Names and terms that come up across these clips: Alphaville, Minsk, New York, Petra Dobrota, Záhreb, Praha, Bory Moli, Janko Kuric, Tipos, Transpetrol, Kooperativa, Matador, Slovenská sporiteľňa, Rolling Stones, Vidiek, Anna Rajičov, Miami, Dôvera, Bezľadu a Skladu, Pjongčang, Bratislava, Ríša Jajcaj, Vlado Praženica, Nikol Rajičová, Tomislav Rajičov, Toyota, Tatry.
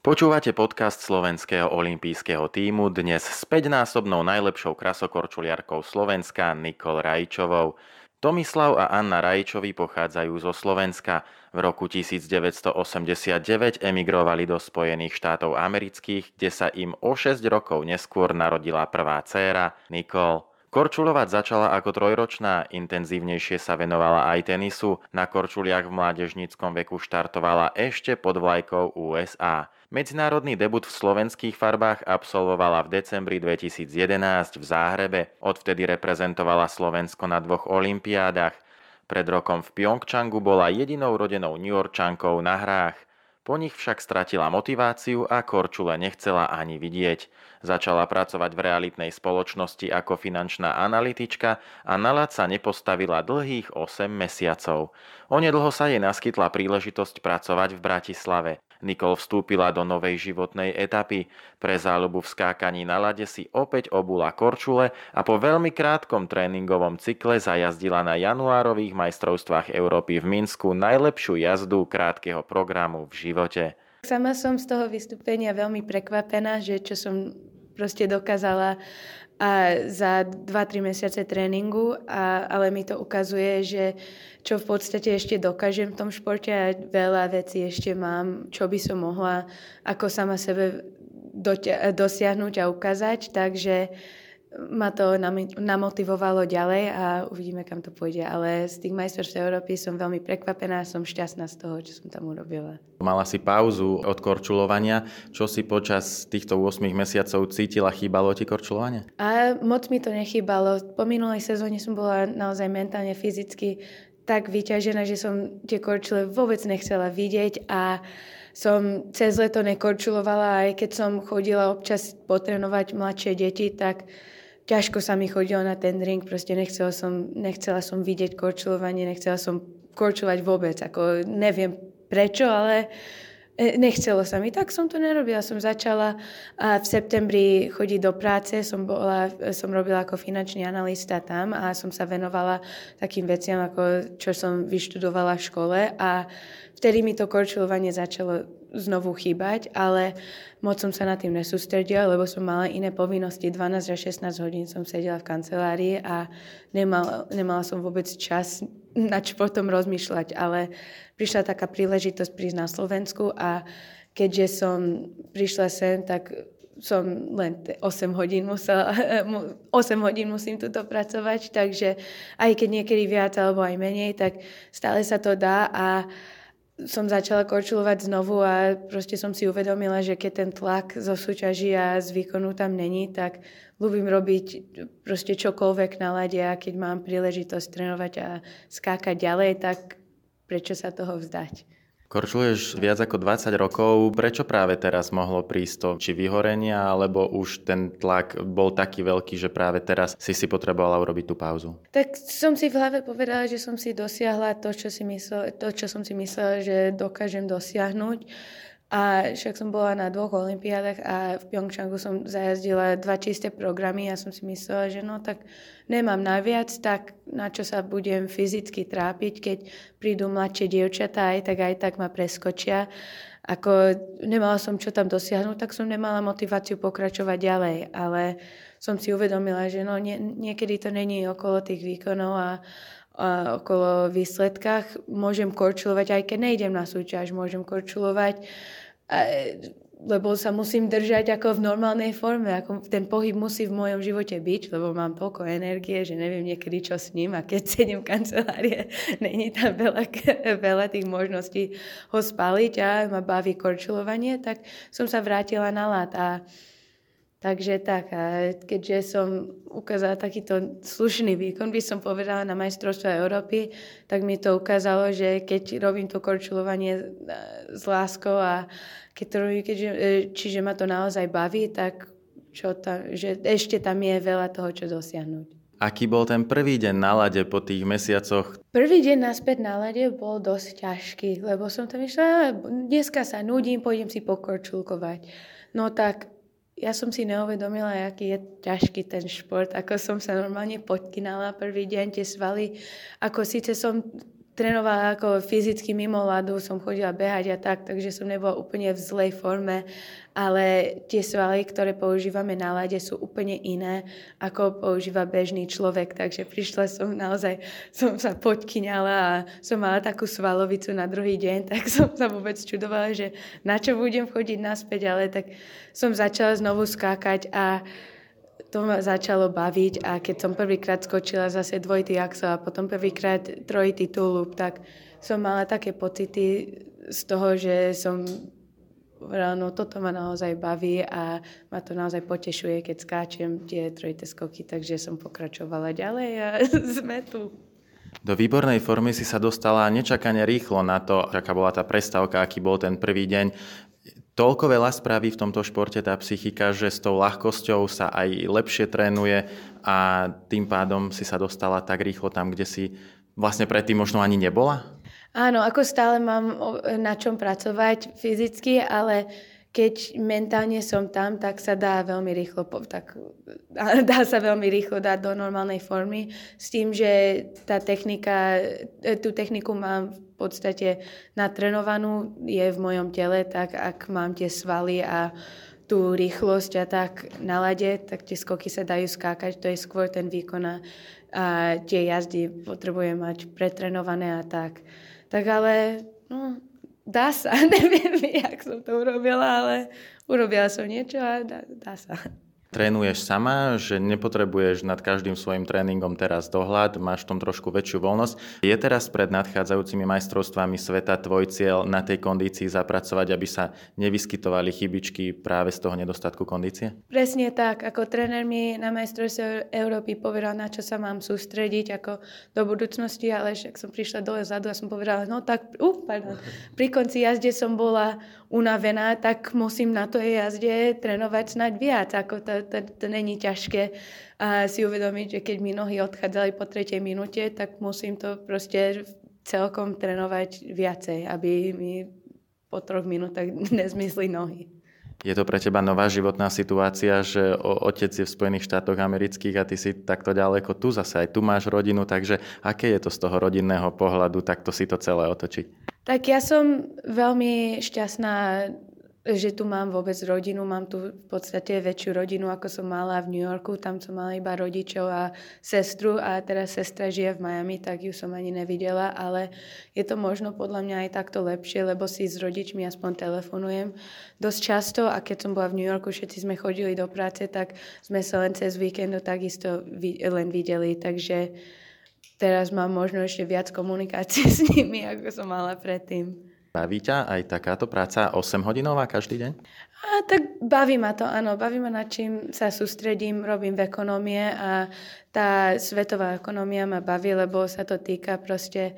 Počúvate podcast slovenského olympijského tímu dnes s 5-násobnou najlepšou krasokorčuliarkou Slovenska Nikol Rajičovou. Tomislav a Anna Rajičovi pochádzajú zo Slovenska. V roku 1989 emigrovali do Spojených štátov amerických, kde sa im o 6 rokov neskôr narodila prvá dcéra Nikol. Korčulovať začala ako trojročná, intenzívnejšie sa venovala aj tenisu, na korčuliach v mládežníckom veku štartovala ešte pod vlajkou USA. Medzinárodný debut v slovenských farbách absolvovala v decembri 2011 v Záhrebe, odvtedy reprezentovala Slovensko na 2 olympiádach. Pred rokom v Pjongčangu bola jedinou rodenou New Yorkčankou na hrách. Po nich však stratila motiváciu a korčule nechcela ani vidieť. Začala pracovať v realitnej spoločnosti ako finančná analytička a na ľad sa nepostavila dlhých 8 mesiacov. Onedlho sa jej naskytla príležitosť pracovať v Bratislave. Nikol vstúpila do novej životnej etapy. Pre záľubu v skákaní na ľade si opäť obula korčule a po veľmi krátkom tréningovom cykle zajazdila na januárových majstrovstvách Európy v Minsku najlepšiu jazdu krátkeho programu v živote. Sama som z toho vystúpenia veľmi prekvapená, že čo som proste dokázala a za 2-3 mesiace tréningu, ale mi to ukazuje, že čo v podstate ešte dokážem v tom športe a veľa vecí ešte mám, čo by som mohla ako sama sebe dosiahnuť a ukázať, takže ma to namotivovalo ďalej a uvidíme, kam to pôjde. Ale z tých majstrovstiev Európy som veľmi prekvapená, som šťastná z toho, čo som tam urobila. Mala si pauzu od korčulovania. Čo si počas týchto 8 mesiacov cítila? Chýbalo ti korčulovanie? A moc mi to nechýbalo. Po minulej sezóne som bola naozaj mentálne, fyzicky tak vyťažená, že som tie korčule vôbec nechcela vidieť a som cez leto nekorčulovala. Aj keď som chodila občas potrénovať mladšie deti, tak ťažko sa mi chodilo na ten ring, proste nechcela som vidieť korčulovanie, nechcela som korčulovať vôbec, ako neviem prečo, ale nechcelo sa mi, tak som to nerobila. Som začala v septembri chodiť do práce, som robila ako finančný analysta tam a som sa venovala takým veciam, ako čo som vyštudovala v škole a vtedy mi to korčulovanie začalo znovu chýbať, ale moc som sa na tým nesústredila, lebo som mala iné povinnosti. 12 až 16 hodín som sedela v kancelárii a nemala som vôbec čas nad športom rozmýšľať, ale prišla taká príležitosť prísť na Slovensku a keďže som prišla sem, tak som len 8 hodín musím tuto pracovať, takže aj keď niekedy viac alebo aj menej, tak stále sa to dá a som začala korčulovať znovu a proste som si uvedomila, že keď ten tlak zo súťaží a z výkonu tam není, tak ľúbim robiť proste čokoľvek na ľade a keď mám príležitosť trénovať a skákať ďalej, tak prečo sa toho vzdať? Korčuluješ viac ako 20 rokov. Prečo práve teraz mohlo prísť to? Či vyhorenia, alebo už ten tlak bol taký veľký, že práve teraz si potrebovala urobiť tú pauzu? Tak som si v hlave povedala, že som si dosiahla to, čo som si myslela, že dokážem dosiahnuť. A však som bola na 2 olympiádach a v Pjongčangu som zajazdila 2 čisté programy a som si myslela, že no tak nemám naviac, tak na čo sa budem fyzicky trápiť, keď prídu mladšie dievčatá, aj tak ma preskočia. Ako nemala som čo tam dosiahnuť, tak som nemala motiváciu pokračovať ďalej, ale som si uvedomila, že no niekedy to není okolo tých výkonov a okolo výsledkách. Môžem korčulovať, aj keď nejdem na súťaž, môžem korčulovať, lebo sa musím držať ako v normálnej forme, ako ten pohyb musí v mojom živote byť, lebo mám toľko energie, že neviem niekedy čo s ním a keď sedím v kancelárii, není tam veľa tých možností ho spáliť a ma baví korčulovanie, tak som sa vrátila na ľad a takže tak, a keďže som ukázala takýto slušný výkon, by som povedala, na majstrovstvá Európy, tak mi to ukázalo, že keď robím to korčulovanie s láskou a keďže ma to naozaj baví, tak že ešte tam je veľa toho, čo dosiahnuť. Aký bol ten prvý deň na ľade po tých mesiacoch? Prvý deň naspäť na ľade bol dosť ťažký, lebo som tam išla, dneska sa nudím, pôjdem si pokorčulkovať. No tak ja som si neuvedomila, aký je ťažký ten šport, ako som sa normálne podkynala prvý deň, tie svaly, ako síce som trénovala ako fyzicky mimo ľadu, som chodila behať a tak, takže som nebola úplne v zlej forme, ale tie svaly, ktoré používame na ľade, sú úplne iné, ako používa bežný človek, takže prišla som naozaj, som sa podkyňala a som mala takú svalovicu na druhý deň, tak som sa vôbec čudovala, že na čo budem chodiť naspäť, ale tak som začala znovu skákať a to ma začalo baviť a keď som prvýkrát skočila zase dvojitý axel a potom prvýkrát trojitý túlup, tak som mala také pocity z toho, že som no toto ma naozaj baví a ma to naozaj potešuje, keď skáčem tie trojité skoky, takže som pokračovala ďalej a sme tu. Do výbornej formy si sa dostala nečakane rýchlo na to, aká bola tá prestávka, aký bol ten prvý deň. Toľko veľa spraví v tomto športe tá psychika, že s tou ľahkosťou sa aj lepšie trénuje a tým pádom si sa dostala tak rýchlo tam, kde si vlastne predtým možno ani nebola? Áno, ako stále mám na čom pracovať fyzicky, ale keď mentálne som tam, tak sa dá veľmi rýchlo dať do normálnej formy s tým, že tú techniku mám v podstate natrenovanú, je v mojom tele, tak ak mám tie svaly a tú rýchlosť a tak na ľade, tak tie skoky sa dajú skákať, to je skôr ten výkon a tie jazdy potrebujem mať pretrenované a tak. Tak ale dá sa, neviem, jak som to urobila, ale urobila som niečo a dá sa. Trénuješ sama, že nepotrebuješ nad každým svojim tréningom teraz dohľad, máš v tom trošku väčšiu voľnosť. Je teraz pred nadchádzajúcimi majstrovstvami sveta tvoj cieľ na tej kondícii zapracovať, aby sa nevyskytovali chybičky práve z toho nedostatku kondície? Presne tak, ako tréner mi na majstrovstve Európy povedal, na čo sa mám sústrediť ako do budúcnosti, ale však som prišla dole zadu a som povedala, pri konci jazde som bola unavená, tak musím na tej jazde trénovať snáď viac, ako to není ťažké a si uvedomiť, že keď mi nohy odchádzali po 3. minúte, tak musím to proste celkom trénovať viacej, aby mi po 3 minútach nezmysli nohy. Je to pre teba nová životná situácia, že otec je v Spojených štátoch amerických a ty si takto ďaleko tu zase, aj tu máš rodinu, takže aké je to z toho rodinného pohľadu takto si to celé otočiť? Tak ja som veľmi šťastná, že tu mám vôbec rodinu. Mám tu v podstate väčšiu rodinu, ako som mala v New Yorku. Tam som mala iba rodičov a sestru a teraz sestra žije v Miami, tak ju som ani nevidela, ale je to možno podľa mňa aj takto lepšie, lebo si s rodičmi aspoň telefonujem dosť často a keď som bola v New Yorku, všetci sme chodili do práce, tak sme sa len cez víkendu takisto len videli, takže teraz mám možno ešte viac komunikácie s nimi, ako som mala predtým. Baví ťa aj takáto práca 8-hodinová každý deň? Tak baví ma to, áno. Baví ma, nad čím sa sústredím, robím v ekonomie a tá svetová ekonomia ma baví, lebo sa to týka proste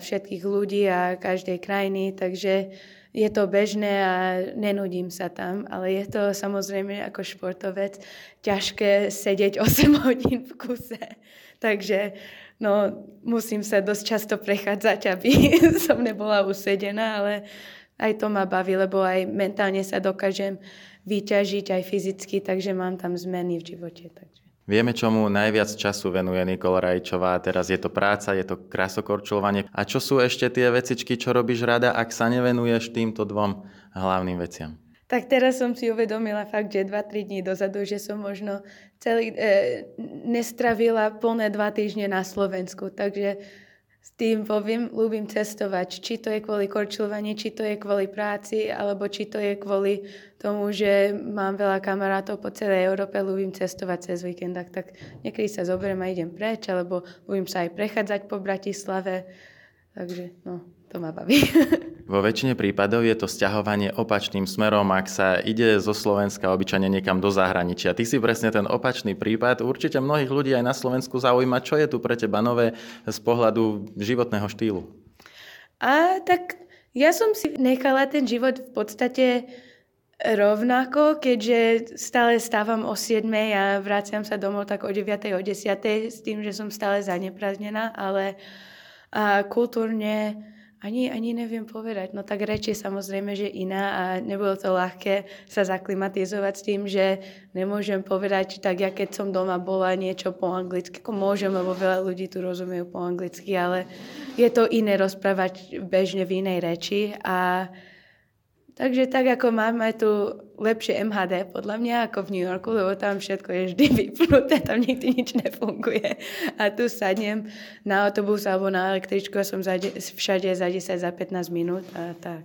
všetkých ľudí a každej krajiny, takže je to bežné a nenudím sa tam, ale je to samozrejme ako športovec ťažké sedieť 8 hodín v kuse. Takže musím sa dosť často prechádzať, aby som nebola usedená, ale aj to ma baví, lebo aj mentálne sa dokážem vyťažiť aj fyzicky, takže mám tam zmeny v živote. Takže. Vieme, čomu najviac času venuje Nikol Rajičová. Teraz je to práca, je to krásokorčuľovanie. A čo sú ešte tie vecičky, čo robíš rada, ak sa nevenuješ týmto dvom hlavným veciam? Tak teraz som si uvedomila fakt, že 2-3 dní dozadu, že som možno nestravila plné 2 týždne na Slovensku. Takže s tým poviem, ľúbim cestovať. Či to je kvôli korčuľovaniu, či to je kvôli práci, alebo či to je kvôli tomu, že mám veľa kamarátov po celej Európe, ľúbim cestovať cez víkend. Tak niekedy sa zoberiem a idem preč, alebo ľúbim sa aj prechádzať po Bratislave. Takže, to ma baví. Vo väčšine prípadov je to sťahovanie opačným smerom, ak sa ide zo Slovenska obyčajne niekam do zahraničia. Ty si presne ten opačný prípad. Určite mnohých ľudí aj na Slovensku zaujíma, čo je tu pre teba nové z pohľadu životného štýlu. Tak ja som si nechala ten život v podstate rovnako, keďže stále stávam o 7 a vraciam sa domov tak o 9, o 10, s tým, že som stále zaneprázdnená, ale kultúrne Ani neviem povedať. No tak reč je samozrejme, že iná a nebolo to ľahké sa zaklimatizovať s tým, že nemôžem povedať, tak ja keď som doma bola niečo po anglicky, ako môžem, lebo veľa ľudí tu rozumejú po anglicky, ale je to iné rozprávať bežne v inej reči. A takže tak, ako máme tu lepšie MHD, podľa mňa, ako v New Yorku, lebo tam všetko je vždy vypnuté, tam nikdy nič nefunguje. A tu sadnem na autobus alebo na električku a som všade za 10, za 15 minút a tak.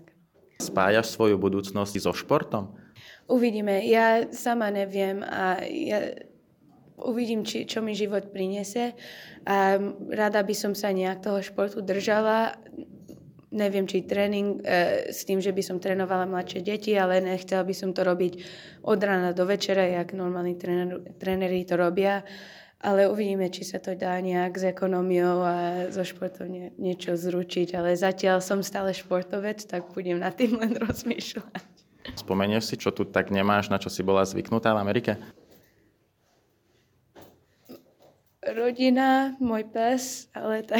Spájaš svoju budúcnosť so športom? Uvidíme. Ja sama neviem a ja uvidím, čo mi život priniesie. A rada by som sa nejak toho športu držala. Neviem, či tréning s tým, že by som trénovala mladšie deti, ale nechcela by som to robiť od rána do večera, jak normálni tréneri to robia. Ale uvidíme, či sa to dá nejak s ekonomiou a so športom niečo zručiť. Ale zatiaľ som stále športovec, tak budem nad tým len rozmýšľať. Spomenieš si, čo tu tak nemáš, na čo si bola zvyknutá v Amerike? Rodina, môj pes, ale tak...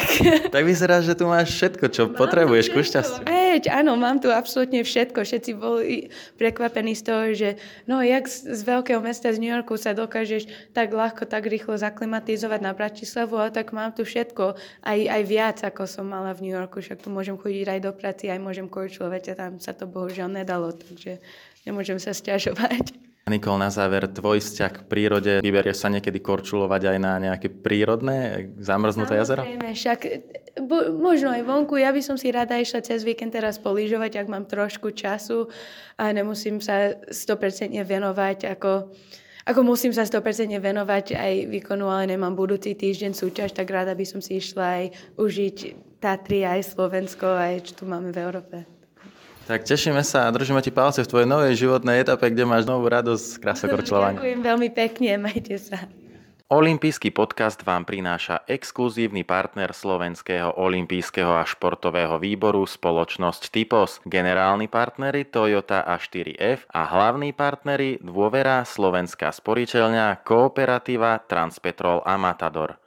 Tak vyzerá, že tu máš všetko, čo potrebuješ ku šťastiu. Veď, áno, mám tu absolútne všetko. Všetci boli prekvapení z toho, že no, jak z veľkého mesta z New Yorku sa dokážeš tak ľahko, tak rýchlo zaklimatizovať na Bratislavu, ale tak mám tu všetko. Aj viac, ako som mala v New Yorku. Však tu môžem chodiť aj do práci, aj môžem korčulovať a tam sa to bohužiaľ nedalo, takže nemôžem sa sťažovať. Nikol, na záver, tvoj vzťah k prírode, vyberieš sa niekedy korčulovať aj na nejaké prírodné, zamrznuté jazero? Samozrejme, však možno aj vonku. Ja by som si rada išla cez víkend teraz polížovať, ak mám trošku času a nemusím sa 100% venovať ako musím sa 100% venovať aj výkonu, ale nemám budúci týždeň súťaž, tak rada by som si išla aj užiť Tatry, aj Slovensko, aj čo tu máme v Európe. Tak tešíme sa a držíme ti palce v tvojej novej životnej etape, kde máš novú radosť z krasokorčľovania. Ďakujem veľmi pekne, majte sa. Olympijský podcast vám prináša exkluzívny partner Slovenského olympijského a športového výboru spoločnosť Tipos, generálni partneri Toyota a 4F a hlavní partneri Dôvera, Slovenská sporiteľňa, Kooperativa, Transpetrol a Matador.